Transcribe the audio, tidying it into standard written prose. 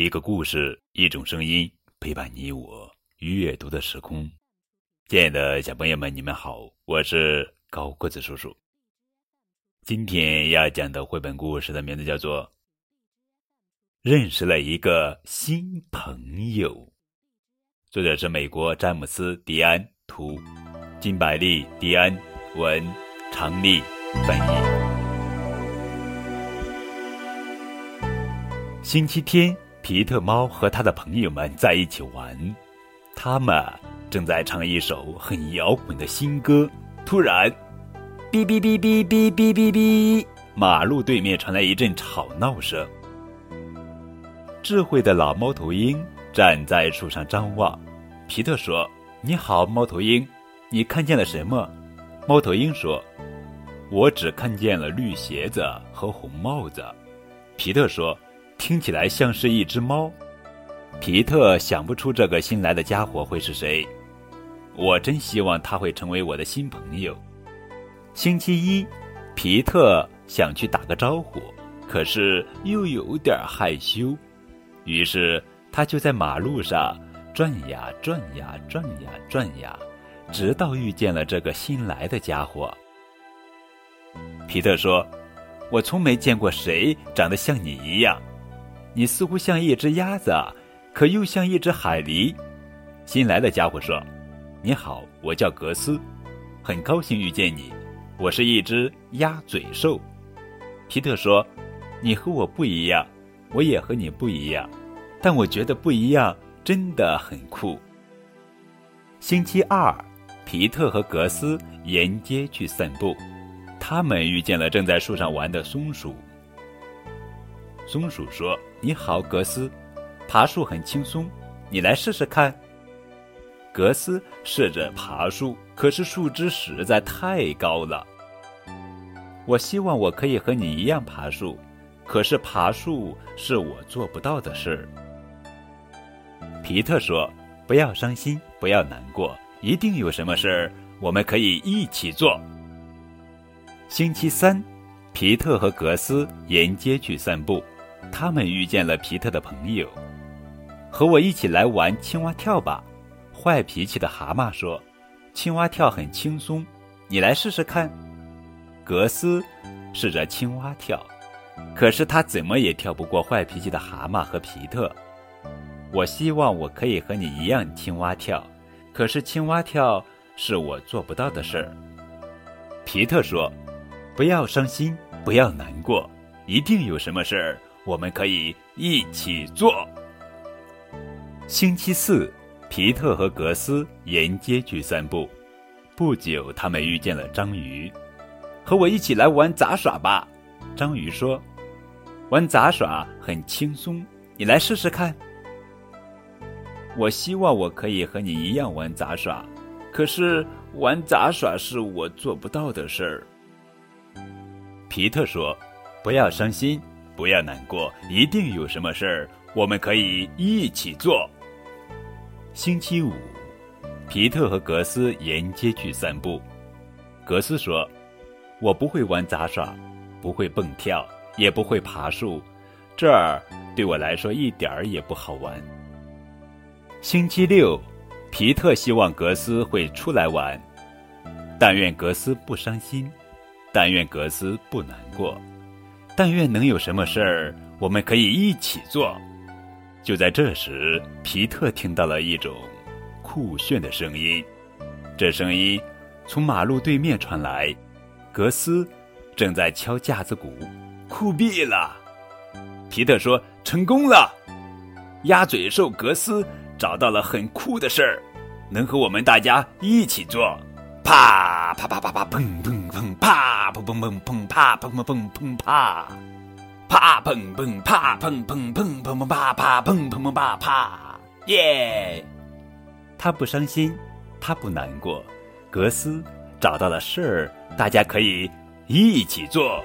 一个故事，一种声音，陪伴你我阅读的时空。亲爱的小朋友们，你们好，我是高个子叔叔。今天要讲的绘本故事的名字叫做《认识了一个新朋友》，作者是美国詹姆斯·迪安，图金百利·迪安，文常利翻译。星期天，皮特猫和他的朋友们在一起玩，他们正在唱一首很摇滚的新歌。突然，哔哔哔哔哔哔哔哔，马路对面传来一阵吵闹声。智慧的老猫头鹰站在树上张望。皮特说：“你好，猫头鹰，你看见了什么？”猫头鹰说：“我只看见了绿鞋子和红帽子。”皮特说：“听起来像是一只猫。”皮特想不出这个新来的家伙会是谁，我真希望他会成为我的新朋友。星期一，皮特想去打个招呼，可是又有点害羞，于是他就在马路上转呀转呀转呀转呀，直到遇见了这个新来的家伙。皮特说：“我从没见过谁长得像你一样，你似乎像一只鸭子，可又像一只海狸。”新来的家伙说：“你好，我叫格斯，很高兴遇见你，我是一只鸭嘴兽。”皮特说：“你和我不一样，我也和你不一样，但我觉得不一样真的很酷。”星期二，皮特和格斯沿街去散步，他们遇见了正在树上玩的松鼠。松鼠说：“你好，格斯，爬树很轻松，你来试试看。”格斯试着爬树，可是树枝实在太高了。“我希望我可以和你一样爬树，可是爬树是我做不到的事。”皮特说：“不要伤心，不要难过，一定有什么事儿我们可以一起做。”星期三，皮特和格斯沿街去散步，他们遇见了皮特的朋友。“和我一起来玩青蛙跳吧。”坏脾气的蛤蟆说：“青蛙跳很轻松，你来试试看。”格斯试着青蛙跳，可是他怎么也跳不过坏脾气的蛤蟆和皮特。“我希望我可以和你一样青蛙跳，可是青蛙跳是我做不到的事儿。”皮特说：“不要伤心，不要难过，一定有什么事儿我们可以一起做。”星期四，皮特和格斯沿街去散步，不久他们遇见了章鱼。“和我一起来玩杂耍吧。”章鱼说：“玩杂耍很轻松，你来试试看。”“我希望我可以和你一样玩杂耍，可是玩杂耍是我做不到的事儿。”皮特说：“不要伤心，不要难过，一定有什么事儿我们可以一起做。”星期五，皮特和格斯沿街去散步。格斯说：“我不会玩杂耍，不会蹦跳，也不会爬树，这儿对我来说一点儿也不好玩。”星期六，皮特希望格斯会出来玩，但愿格斯不伤心，但愿格斯不难过，但愿能有什么事儿我们可以一起做。就在这时，皮特听到了一种酷炫的声音，这声音从马路对面传来。格斯正在敲架子鼓。“酷毙了！”皮特说：“成功了！鸭嘴兽格斯找到了很酷的事儿，能和我们大家一起做。”啪啪啪啪啪，砰砰砰，啪砰砰砰砰，啪砰砰砰砰，啪啪砰砰，啪砰砰砰砰砰，啪啪砰砰砰，啪啪耶！他不伤心，他不难过，格斯找到了事儿，大家可以一起做。